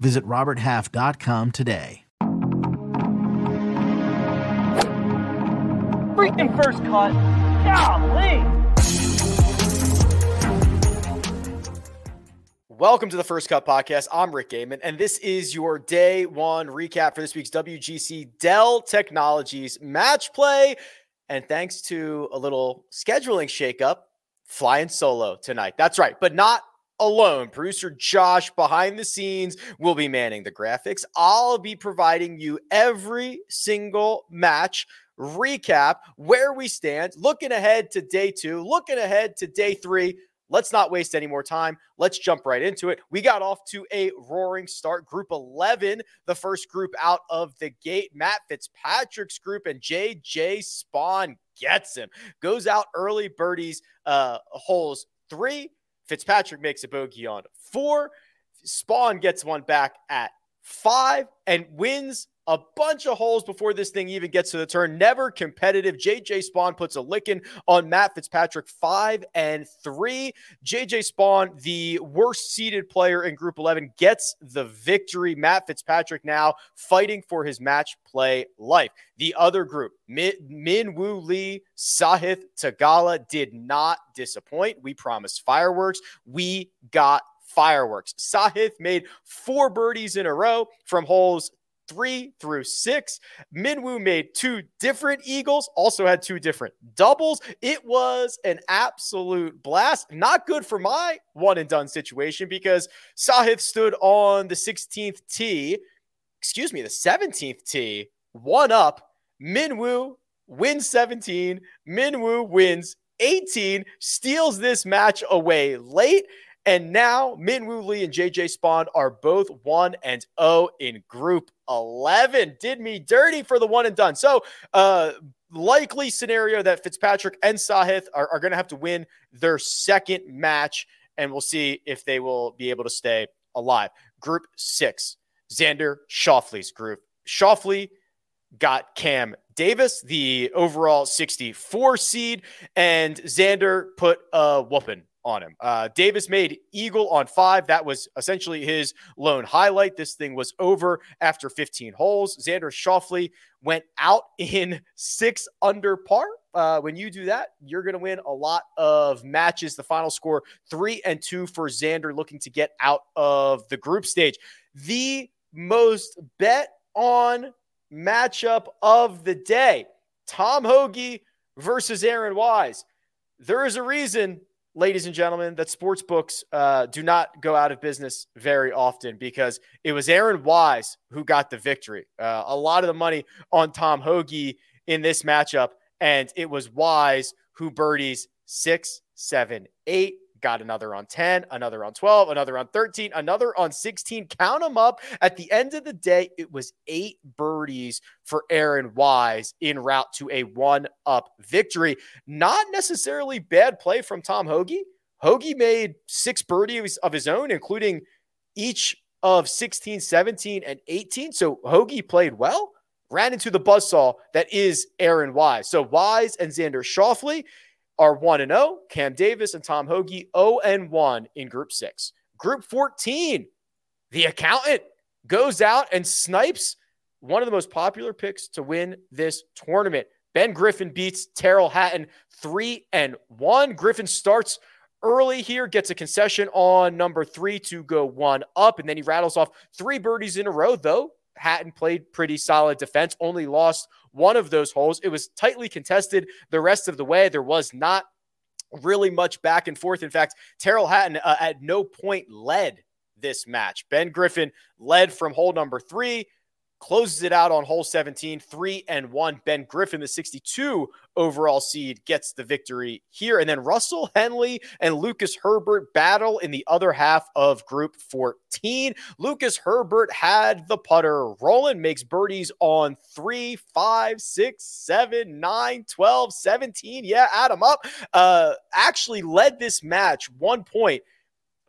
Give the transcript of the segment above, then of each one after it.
Visit roberthalf.com today. Freaking first cut. Golly! Welcome to the First Cut Podcast. I'm Rick Gaiman, and this is your day one recap for this week's WGC Dell Technologies match play. And thanks to a little scheduling shakeup, flying solo tonight. That's right, but not alone. Producer Josh behind the scenes will be manning the graphics. I'll be providing you every single match recap, where we stand, looking ahead to day 2, looking ahead to day 3. Let's not waste any more time. Let's jump right into it. We got off to a roaring start. Group 11, the first group out of the gate. Matt Fitzpatrick's group, and J.J. Spaun gets him. Goes out early birdies, holes 3. Fitzpatrick makes a bogey on 4. Spaun gets one back at 5 and wins a bunch of holes before this thing even gets to the turn. Never competitive. J.J. Spaun puts a licking on Matt Fitzpatrick, 5-3. J.J. Spaun, the worst-seeded player in Group 11, gets the victory. Matt Fitzpatrick now fighting for his match play life. The other group, Min Woo Lee, Sahith Theegala, did not disappoint. We promised fireworks. We got fireworks. Sahith made 4 birdies in a row from holes 3 through 6. Min Woo made 2 different eagles, also had 2 different doubles. It was an absolute blast. Not good for my one and done situation because Sahith stood on the 17th tee, 1 up. Min Woo wins 17. Min Woo wins 18, steals this match away late. And now Min Woo Lee and J.J. Spaun are both 1-0 in Group 11. Did me dirty for the one and done. So likely scenario that Fitzpatrick and Sahith are going to have to win their second match, and we'll see if they will be able to stay alive. Group 6, Xander Schauffele's group. Schauffele got Cam Davis, the overall 64 seed, and Xander put a whooping on him. Davis made eagle on 5. That was essentially his lone highlight. This thing was over after 15 holes. Xander Schauffele went out in 6 under par. When you do that, you're going to win a lot of matches. The final score, 3-2 for Xander, looking to get out of the group stage. The most bet on matchup of the day, Tom Hoge versus Aaron Wise. There is a reason, ladies and gentlemen, that sports books do not go out of business very often, because it was Aaron Wise who got the victory. A lot of the money on Tom Hoge in this matchup, and it was Wise who birdies 6, 7, 8, got another on 10, another on 12, another on 13, another on 16. Count them up. At the end of the day, it was 8 birdies for Aaron Wise en route to a 1-up victory. Not necessarily bad play from Tom Hoge. Hoge made 6 birdies of his own, including each of 16, 17, and 18. So Hoge played well, ran into the buzzsaw that is Aaron Wise. So Wise and Xander Schauffele are 1-0. Cam Davis and Tom Hoge 0-1 in Group 6. Group 14, the accountant goes out and snipes one of the most popular picks to win this tournament. Ben Griffin beats Tyrrell Hatton 3-1. Griffin starts early here, gets a concession on number 3 to go 1 up, and then he rattles off 3 birdies in a row, though Hatton played pretty solid defense, only lost 1 of those holes. It was tightly contested the rest of the way. There was not really much back and forth. In fact, Tyrrell Hatton at no point led this match. Ben Griffin led from hole number 3, closes it out on hole 17, 3-1. Ben Griffin, the 62 overall seed, gets the victory here. And then Russell Henley and Lucas Herbert battle in the other half of Group 14. Lucas Herbert had the putter rolling, makes birdies on 3, 5, 6, 7, 9, 12, 17. Yeah, add them up. Actually led this match 1 point,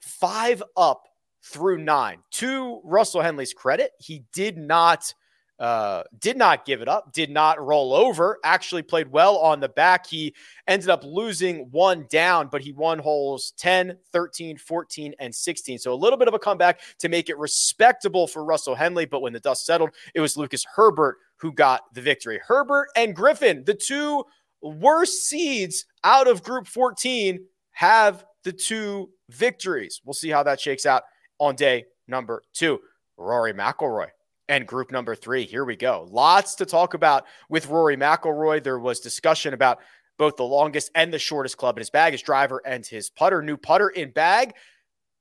5 up. Through 9. To Russell Henley's credit, he did not give it up, did not roll over, actually played well on the back. He ended up losing one down, but he won holes 10, 13, 14, and 16. So a little bit of a comeback to make it respectable for Russell Henley, but when the dust settled, it was Lucas Herbert who got the victory. Herbert and Griffin, the two worst seeds out of Group 14, have the two victories. We'll see how that shakes out on day number 2. Rory McIlroy and group number 3. Here we go. Lots to talk about with Rory McIlroy. There was discussion about both the longest and the shortest club in his bag, his driver and his putter. New putter in bag.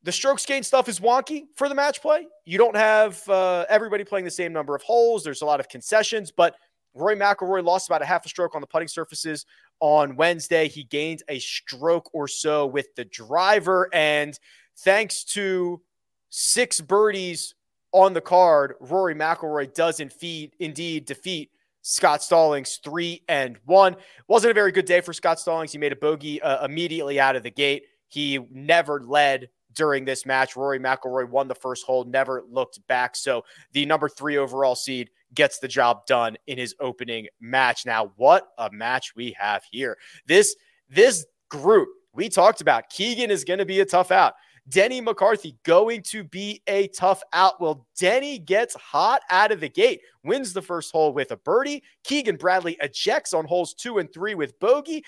The strokes gain stuff is wonky for the match play. You don't have everybody playing the same number of holes. There's a lot of concessions, but Rory McIlroy lost about a half a stroke on the putting surfaces on Wednesday. He gained a stroke or so with the driver, and thanks to 6 birdies on the card, Rory McIlroy does indeed defeat Scott Stallings 3-1. Wasn't a very good day for Scott Stallings. He made a bogey immediately out of the gate. He never led during this match. Rory McIlroy won the first hole, never looked back. So the number 3 overall seed gets the job done in his opening match. Now, what a match we have here. This group we talked about. Keegan is going to be a tough out. Denny McCarthy going to be a tough out. Well, Denny gets hot out of the gate, wins the first hole with a birdie. Keegan Bradley ejects on holes 2 and 3 with bogey.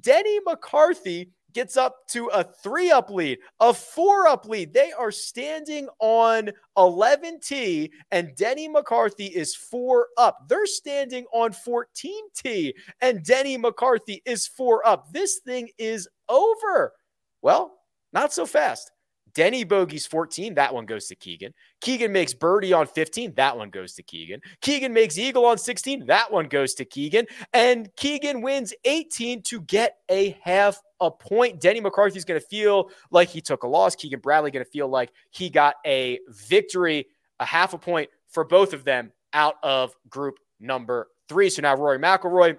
Denny McCarthy gets up to a 3-up lead, a 4-up lead. They are standing on 11T, and Denny McCarthy is 4 up. They're standing on 14T, and Denny McCarthy is 4 up. This thing is over. Well, not so fast. Denny bogeys 14. That one goes to Keegan. Keegan makes birdie on 15. That one goes to Keegan. Keegan makes eagle on 16. That one goes to Keegan. And Keegan wins 18 to get a half a point. Denny McCarthy's going to feel like he took a loss. Keegan Bradley going to feel like he got a victory, a half a point for both of them out of group number 3. So now Rory McIlroy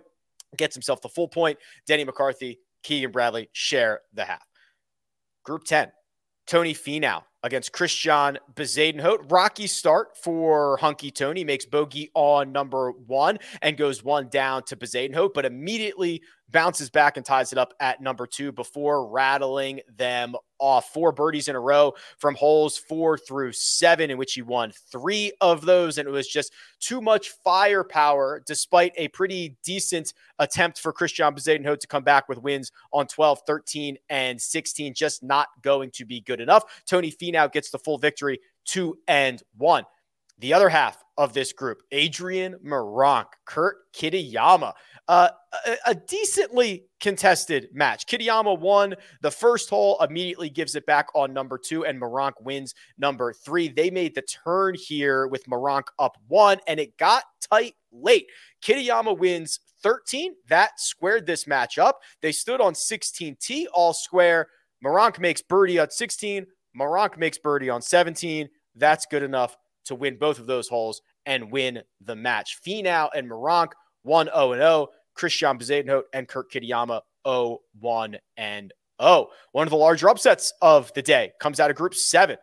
gets himself the full point. Denny McCarthy, Keegan Bradley share the half. Group 10, Tony Finau against Christiaan Bezuidenhout. Rocky start for Hunky Tony. Makes bogey on number 1 and goes 1 down to Bezuidenhout, but immediately bounces back and ties it up at number 2 before rattling them off. 4 birdies in a row from holes 4 through 7, in which he won 3 of those, and it was just too much firepower despite a pretty decent attempt for Christiaan Bezuidenhout to come back with wins on 12, 13, and 16. Just not going to be good enough. Tony Finau gets the full victory, 2-1. The other half of this group, Adrian Meronk, Kurt Kitayama. A decently contested match. Kitayama won the first hole, immediately gives it back on number 2, and Meronk wins number 3. They made the turn here with Meronk up 1, and it got tight late. Kitayama wins 13. That squared this match up. They stood on 16T, all square. Meronk makes birdie on 16. Meronk makes birdie on 17. That's good enough to win both of those holes and win the match. Finau and Meronk 1-0-0. Christiaan Bezuidenhout and Kurt Kitayama 0-1-0. One of the larger upsets of the day comes out of Group 7.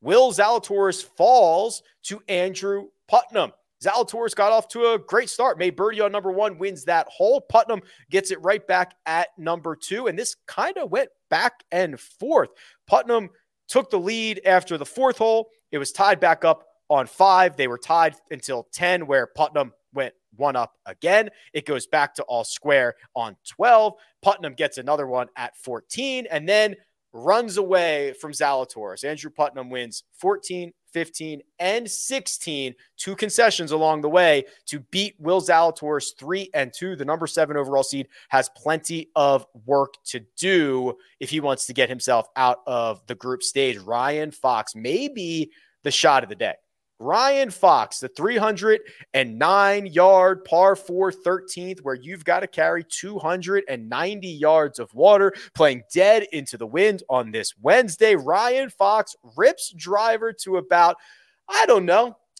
Will Zalatoris falls to Andrew Putnam. Zalatoris got off to a great start, made birdie on number 1, wins that hole. Putnam gets it right back at number 2, and this kind of went back and forth. Putnam took the lead after the 4th hole. It was tied back up on 5. They were tied until 10, where Putnam went 1 up again. It goes back to all square on 12. Putnam gets another one at 14 and then runs away from Zalatoris. Andrew Putnam wins 14, 15, and 16. 2 concessions along the way to beat Will Zalatoris 3-2. The number 7 overall seed has plenty of work to do if he wants to get himself out of the group stage. Ryan Fox, maybe the shot of the day. Ryan Fox, the 309-yard par 4 13th, where you've got to carry 290 yards of water, playing dead into the wind on this Wednesday. Ryan Fox rips driver to about,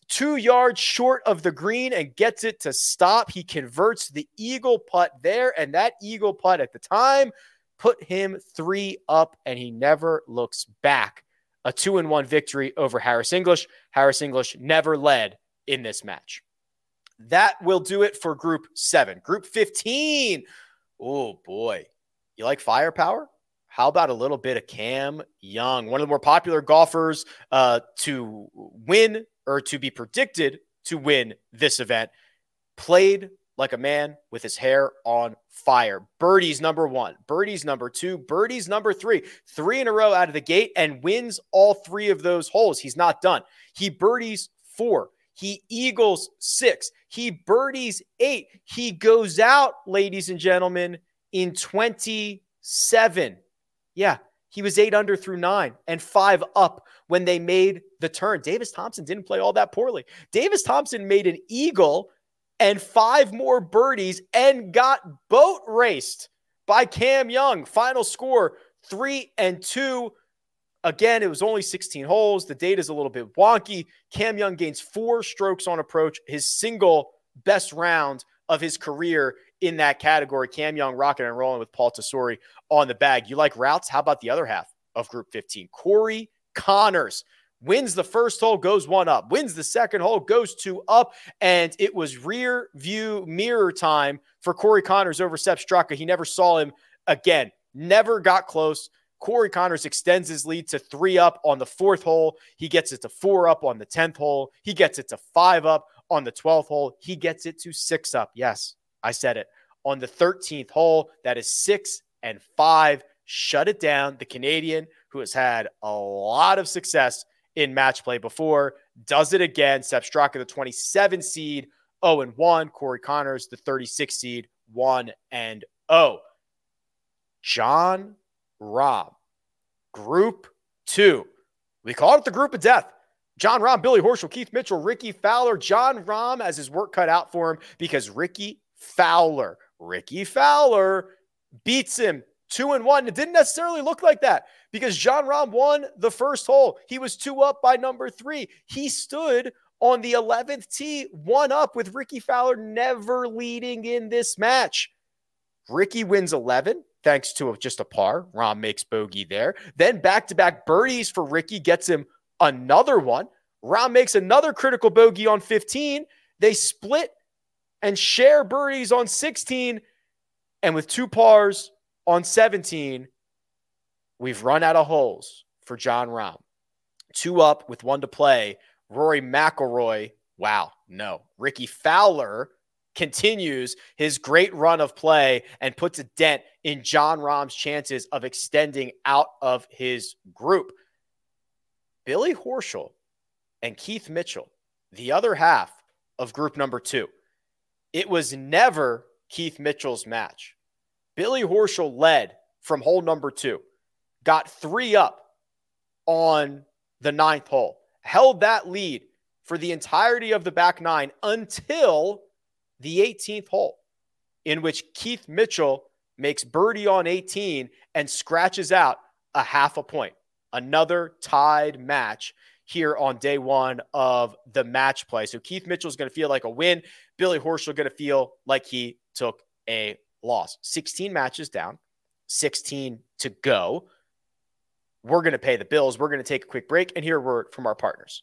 2 yards short of the green and gets it to stop. He converts the eagle putt there, and that eagle putt at the time put him 3 up, and he never looks back. A 2-1 victory over Harris English. Harris English never led in this match. That will do it for Group 7. Group 15. Oh, boy. You like firepower? How about a little bit of Cam Young, one of the more popular golfers to win or to be predicted to win this event? Played like a man with his hair on fire. Birdies number 1, birdies number 2, birdies number 3, 3 in a row out of the gate, and wins all 3 of those holes. He's not done. He birdies 4. He eagles 6. He birdies 8. He goes out, ladies and gentlemen, in 27. Yeah, he was 8 under through 9 and 5 up when they made the turn. Davis Thompson didn't play all that poorly. Davis Thompson made an eagle and 5 more birdies and got boat raced by Cam Young. Final score, 3-2. Again, it was only 16 holes. The data is a little bit wonky. Cam Young gains 4 strokes on approach, his single best round of his career in that category. Cam Young rocking and rolling with Paul Tesori on the bag. You like routes? How about the other half of Group 15? Corey Conners wins the first hole, goes 1 up. Wins the second hole, goes 2 up. And it was rear view mirror time for Corey Conners over Sepp Straka. He never saw him again. Never got close. Corey Conners extends his lead to 3 up on the 4th hole. He gets it to 4 up on the 10th hole. He gets it to 5 up on the 12th hole. He gets it to 6 up. Yes, I said it. On the 13th hole, that is 6 and 5. Shut it down. The Canadian, who has had a lot of success in match play before, does it again. Sepp Straka, the 27 seed, 0-1. Corey Conners, the 36 seed, 1-0. Jon Rahm, Group 2. We called it the group of death. Jon Rahm, Billy Horschel, Keith Mitchell, Rickie Fowler. Jon Rahm has his work cut out for him because Rickie Fowler beats him 2-1. It didn't necessarily look like that because Jon Rahm won the first hole. He was 2 up by number 3. He stood on the 11th tee, 1 up, with Rickie Fowler never leading in this match. Rickie wins 11 thanks to just a par. Rahm makes bogey there. Then back-to-back birdies for Rickie gets him another one. Rahm makes another critical bogey on 15. They split and share birdies on 16. And with 2 pars on 17, we've run out of holes for Jon Rahm. 2 up with 1 to play. Rory McIlroy. Wow, no. Rickie Fowler continues his great run of play and puts a dent in Jon Rahm's chances of extending out of his group. Billy Horschel and Keith Mitchell, the other half of group number 2. It was never Keith Mitchell's match. Billy Horschel led from hole number 2, got 3 up on the 9th hole, held that lead for the entirety of the back 9 until the 18th hole, in which Keith Mitchell makes birdie on 18 and scratches out a half a point. Another tied match here on day 1 of the match play. So Keith Mitchell's going to feel like a win. Billy Horschel going to feel like he took a loss. 16 matches down, 16 to go. We're going to pay the bills. We're going to take a quick break and hear a word from our partners.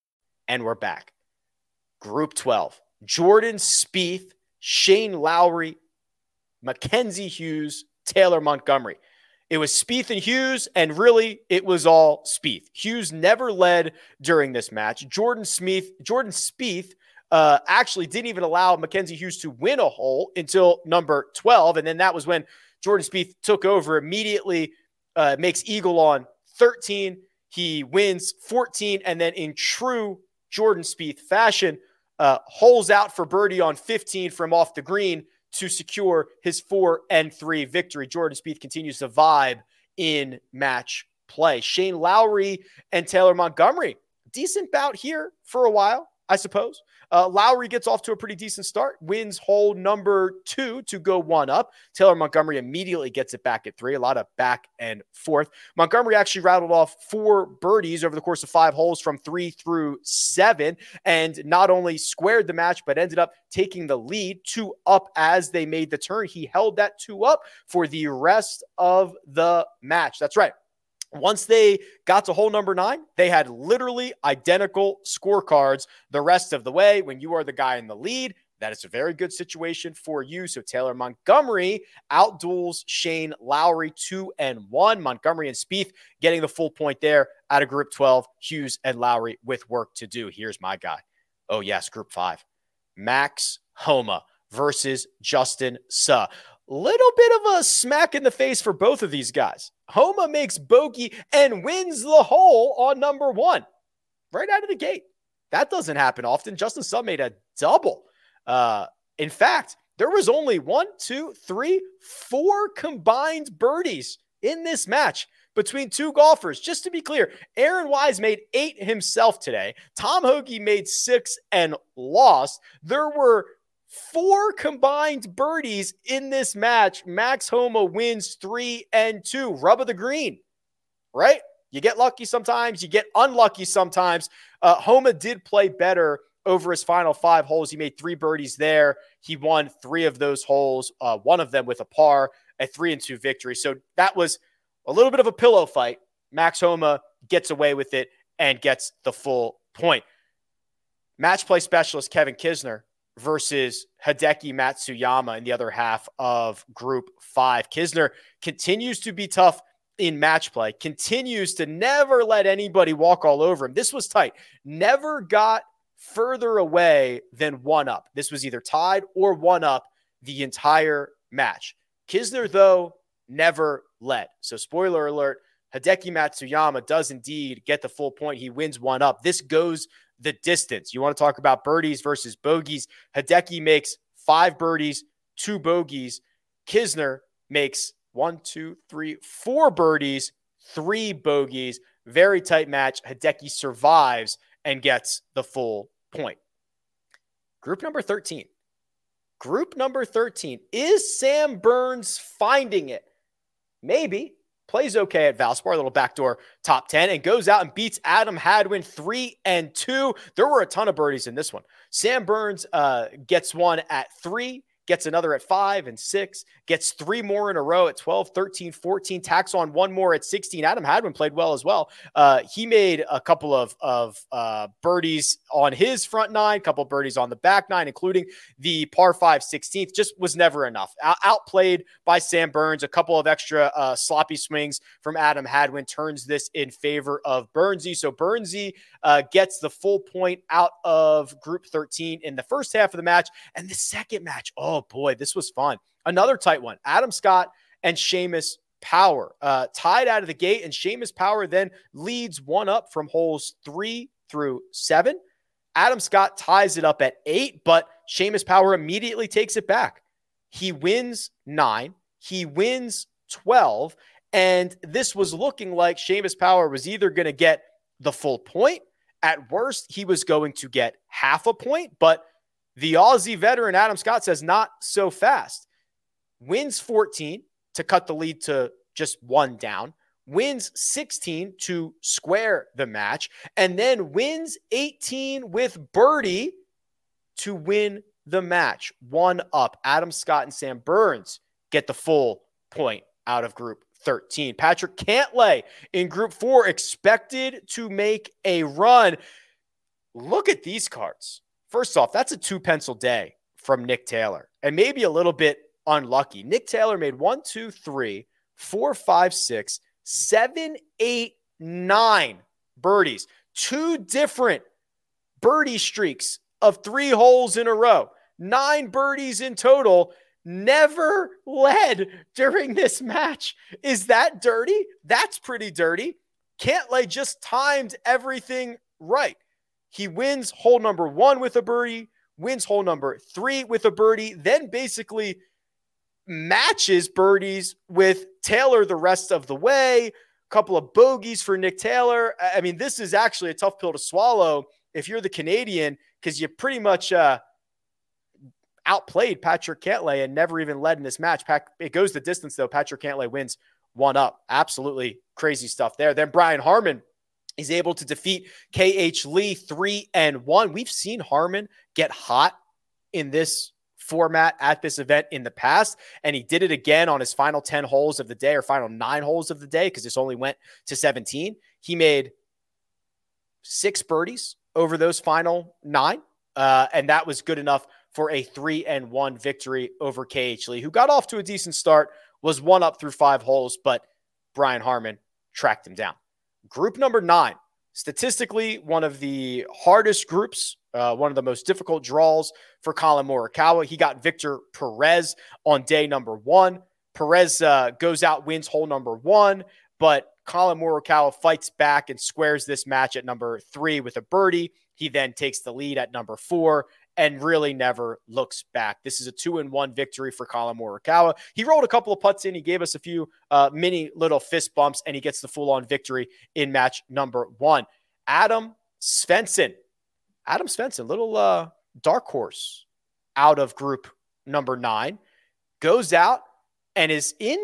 And we're back. Group 12. Jordan Spieth, Shane Lowry, Mackenzie Hughes, Taylor Montgomery. It was Spieth and Hughes, and really, it was all Spieth. Hughes never led during this match. Jordan Spieth actually didn't even allow Mackenzie Hughes to win a hole until number 12, and then that was when Jordan Spieth took over immediately, makes eagle on 13. He wins 14, and then in true Jordan Spieth fashion, holes out for birdie on 15 from off the green to secure his 4-3 victory. Jordan Spieth continues to vibe in match play. Shane Lowry and Taylor Montgomery, decent bout here for a while, I suppose. Lowry gets off to a pretty decent start, wins hole number 2 to go 1-up. Taylor Montgomery immediately gets it back at 3, a lot of back and forth. Montgomery actually rattled off 4 birdies over the course of 5 holes from 3 through 7, and not only squared the match, but ended up taking the lead 2-up as they made the turn. He held that 2-up for the rest of the match. That's right. Once they got to hole number 9, they had literally identical scorecards the rest of the way. When you are the guy in the lead, that is a very good situation for you. So Taylor Montgomery outduels Shane Lowry 2-1. Montgomery and Spieth getting the full point there out of Group 12. Hughes and Lowry with work to do. Here's my guy. Oh, yes, Group 5. Max Homa versus Justin Suh. Little bit of a smack in the face for both of these guys. Homa makes bogey and wins the hole on number 1 right out of the gate. That doesn't happen often. Justin Suh made a double. In fact, there was only 4 combined birdies in this match between two golfers. Just to be clear, Aaron Wise made 8 himself today. Tom Hoge made 6 and lost. There were 4 combined birdies in this match. Max Homa wins 3-2. Rub of the green, right? You get lucky sometimes. You get unlucky sometimes. Homa did play better over his final 5 holes. He made 3 birdies there. He won 3 of those holes, one of them with a par, a 3-2 victory. So that was a little bit of a pillow fight. Max Homa gets away with it and gets the full point. Match play specialist Kevin Kisner versus Hideki Matsuyama in the other half of Group 5. Kisner continues to be tough in match play, continues to never let anybody walk all over him. This was tight. Never got further away than 1-up. This was either tied or 1-up the entire match. Kisner, though, never led. So spoiler alert, Hideki Matsuyama does indeed get the full point. He wins 1-up. This goes the distance. You want to talk about birdies versus bogeys. Hideki makes 5 birdies, 2 bogeys. Kisner makes 4 birdies, 3 bogeys. Very tight match. Hideki survives and gets the full point. Group number 13. Group number 13. Is Sam Burns finding it? Maybe. Plays okay at Valspar, a little backdoor top 10, and goes out and beats Adam Hadwin 3-2. There were a ton of birdies in this one. Sam Burns gets one at 3, gets another at 5 and 6, gets 3 more in a row at 12, 13, 14, tacks on 1 more at 16. Adam Hadwin played well as well. He made a couple of birdies on his front 9, couple birdies on the back 9, including the par 5 16th. Just was never enough. Outplayed by Sam Burns. A couple of extra sloppy swings from Adam Hadwin turns this in favor of Burnsy. So Burnsy gets the full point out of Group 13 in the first half of the match. And the second match, oh boy, this was fun. Another tight one. Adam Scott and Seamus Power tied out of the gate, and Seamus Power then leads 1-up from holes 3 through 7. Adam Scott ties it up at 8, but Seamus Power immediately takes it back. He wins 9. He wins 12. And this was looking like Seamus Power was either going to get the full point. At worst, he was going to get half a point, but the Aussie veteran Adam Scott says, not so fast. Wins 14 to cut the lead to just 1 down. Wins 16 to square the match. And then wins 18 with birdie to win the match. 1-up. Adam Scott and Sam Burns get the full point out of Group 13. Patrick Cantlay in Group 4 expected to make a run. Look at these cards. First off, that's a 2-pencil day from Nick Taylor, and maybe a little bit unlucky. Nick Taylor made 1, 2, 3, four, five, six, seven, eight, nine birdies. Two different birdie streaks of three holes in a row. Nine birdies in total. Never led during this match. Is that dirty? That's pretty dirty. Cantlay just timed everything right. He wins hole number one with a birdie, wins hole number three with a birdie, then basically matches birdies with Taylor the rest of the way. A couple of bogeys for Nick Taylor. I mean, this is actually a tough pill to swallow if you're the Canadian, because you pretty much outplayed Patrick Cantlay and never even led in this match. It goes the distance, though. Patrick Cantlay wins 1-up. Absolutely crazy stuff there. Then Brian Harmon is able to defeat K.H. Lee 3-1. We've seen Harmon get hot in this format at this event in the past, and he did it again on his final 10 holes of the day, or final 9 holes of the day, because this only went to 17. He made 6 birdies over those final 9, and that was good enough for a 3-1 victory over K.H. Lee, who got off to a decent start, was 1-up through 5 holes, but Brian Harmon tracked him down. Group number 9, statistically one of the hardest groups, one of the most difficult draws for Colin Morikawa. He got Victor Perez on day number 1. Perez goes out, wins hole number 1, but Colin Morikawa fights back and squares this match at number 3 with a birdie. He then takes the lead at number 4. And really never looks back. This is a 2-1 victory for Colin Morikawa. He rolled a couple of putts in. He gave us a few mini little fist bumps, and he gets the full-on victory in match number 1. Adam Svensson, little dark horse out of group number 9, goes out and is in,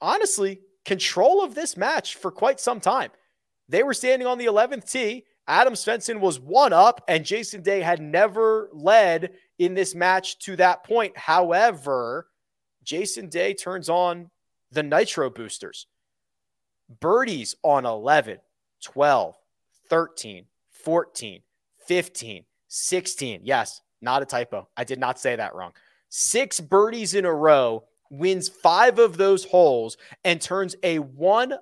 honestly, control of this match for quite some time. They were standing on the 11th tee. Adam Svensson was 1-up, and Jason Day had never led in this match to that point. However, Jason Day turns on the nitro boosters. Birdies on 11, 12, 13, 14, 15, 16. Yes, not a typo. I did not say that wrong. 6 birdies in a row, wins 5 of those holes, and turns a 1-up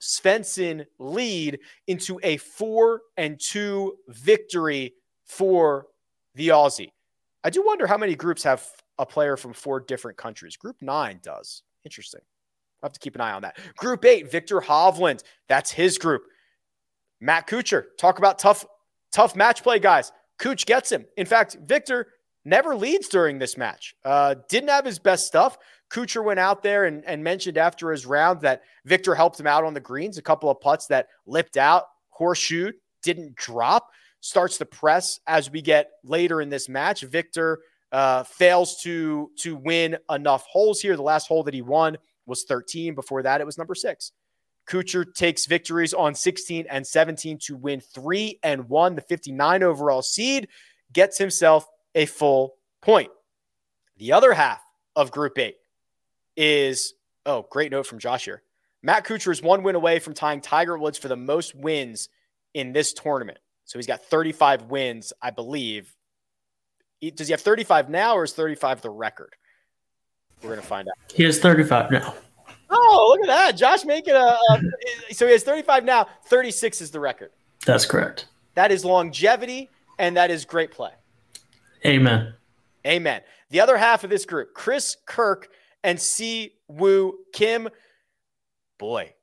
Svensson lead into a 4-2 victory for the Aussie. I do wonder how many groups have a player from 4 different countries. Group 9 does. Interesting. I'll have to keep an eye on that. Group 8, Victor Hovland. That's his group. Matt Kuchar. Talk about tough match play, guys. Kuch gets him. In fact, Victor never leads during this match. Didn't have his best stuff. Kuchar went out there and mentioned after his round that Victor helped him out on the greens. A couple of putts that lipped out, horseshoed, didn't drop. Starts to press as we get later in this match. Victor fails to win enough holes here. The last hole that he won was 13. Before that, it was number 6. Kuchar takes victories on 16 and 17 to win 3-1. The 59 overall seed gets himself a full point. The other half of Group 8 is, great note from Josh here. Matt Kuchar is 1 win away from tying Tiger Woods for the most wins in this tournament. So he's got 35 wins, I believe. Does he have 35 now, or is 35 the record? We're going to find out. He has 35 now. Oh, look at that. Josh making so he has 35 now. 36 is the record. That's correct. That is longevity, and that is great play. Amen. The other half of this group, Chris Kirk and Siwoo Kim. Boy,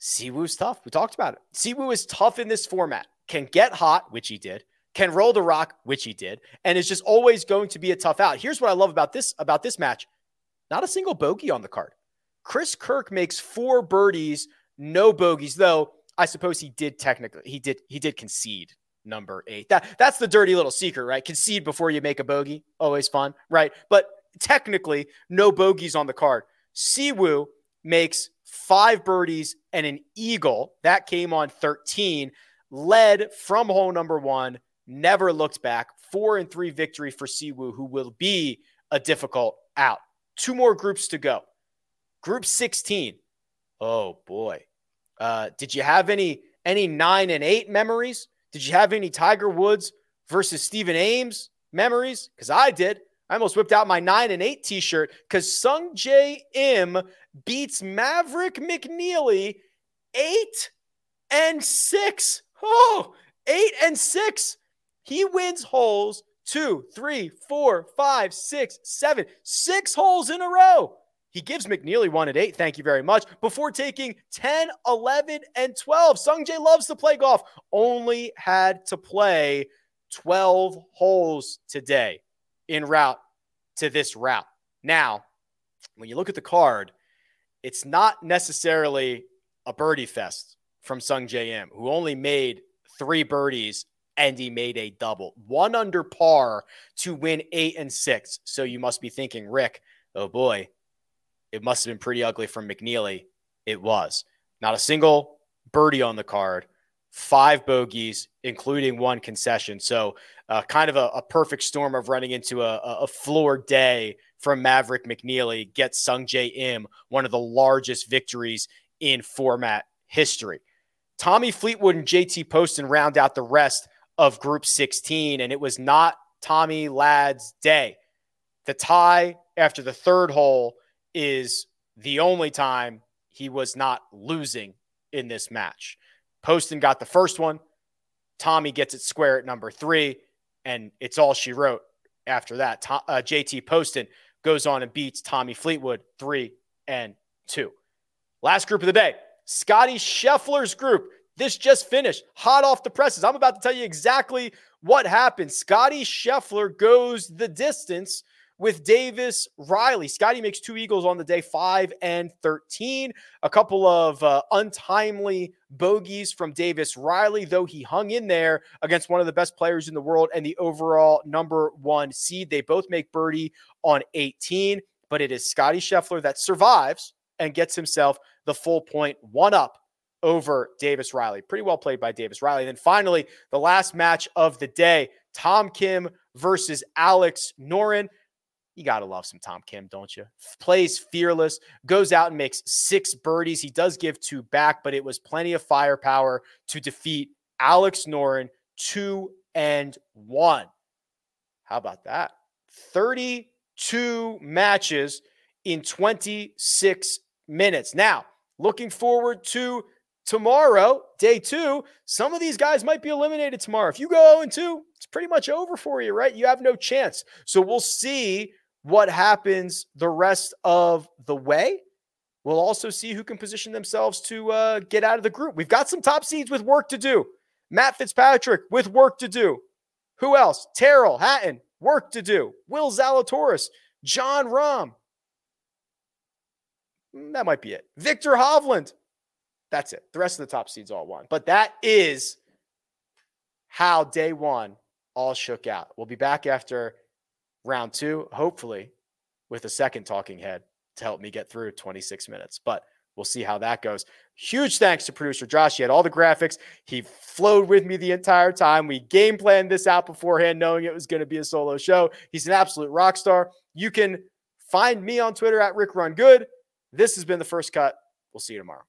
Siwoo's tough. We talked about it. Siwoo is tough in this format, can get hot, which he did, can roll the rock, which he did, and is just always going to be a tough out. Here's what I love about this match. Not a single bogey on the card. Chris Kirk makes 4 birdies, no bogeys, though I suppose he did technically. He did concede. Number 8. That's the dirty little secret, right? Concede before you make a bogey. Always fun, right? But technically, no bogeys on the card. Siwoo makes 5 birdies and an eagle. That came on 13. Led from hole number 1. Never looked back. 4-3 victory for Siwoo, who will be a difficult out. 2 more groups to go. Group 16. Oh, boy. Did you have any 9 and 8 memories? Did you have any Tiger Woods versus Stephen Ames memories? Because I did. I almost whipped out my 9-8 t-shirt because Sung J Im beats Maverick McNealy 8-6. Oh, 8-6. He wins holes 2, 3, 4, 5, 6, 7. 6 holes in a row. He gives McNealy 1-8, thank you very much, before taking 10, 11, and 12. Sung J loves to play golf. Only had to play 12 holes today en route to this route. Now, when you look at the card, it's not necessarily a birdie fest from Sung J Im, who only made 3 birdies and he made a double. 1 under par to win 8-6. So you must be thinking, Rick, oh boy, it must have been pretty ugly from McNealy. It was. Not a single birdie on the card. 5 bogeys, including 1 concession. So kind of a perfect storm of running into a floor day from Maverick McNealy gets Sung J Im one of the largest victories in format history. Tommy Fleetwood and JT Poston round out the rest of Group 16, and it was not Tommy Ladd's day. The tie after the 3rd hole is the only time he was not losing in this match. Poston got the first one. Tommy gets it square at number 3, and it's all she wrote after that. JT Poston goes on and beats Tommy Fleetwood 3-2. Last group of the day, Scottie Scheffler's group. This just finished, hot off the presses. I'm about to tell you exactly what happened. Scottie Scheffler goes the distance with Davis Riley. Scottie makes 2 eagles on the day, 5 and 13. A couple of untimely bogeys from Davis Riley, though he hung in there against one of the best players in the world and the overall number 1 seed. They both make birdie on 18, but it is Scottie Scheffler that survives and gets himself the full point, 1 up over Davis Riley. Pretty well played by Davis Riley. And then finally, the last match of the day, Tom Kim versus Alex Noren. You got to love some Tom Kim, don't you? Plays fearless, goes out and makes 6 birdies. He does give 2 back, but it was plenty of firepower to defeat Alex Noren 2-1. How about that? 32 matches in 26 minutes. Now, looking forward to tomorrow, day 2, some of these guys might be eliminated tomorrow. If you go 0-2, it's pretty much over for you, right? You have no chance. So we'll see what happens the rest of the way. We'll also see who can position themselves to get out of the group. We've got some top seeds with work to do. Matt Fitzpatrick with work to do. Who else? Tyrrell Hatton, work to do. Will Zalatoris, Jon Rahm. That might be it. Victor Hovland. That's it. The rest of the top seeds all won. But that is how day 1 all shook out. We'll be back after round 2, hopefully with a second talking head to help me get through 26 minutes. But we'll see how that goes. Huge thanks to producer Josh. He had all the graphics. He flowed with me the entire time. We game planned this out beforehand, knowing it was going to be a solo show. He's an absolute rock star. You can find me on Twitter at RickRunGood. This has been The First Cut. We'll see you tomorrow.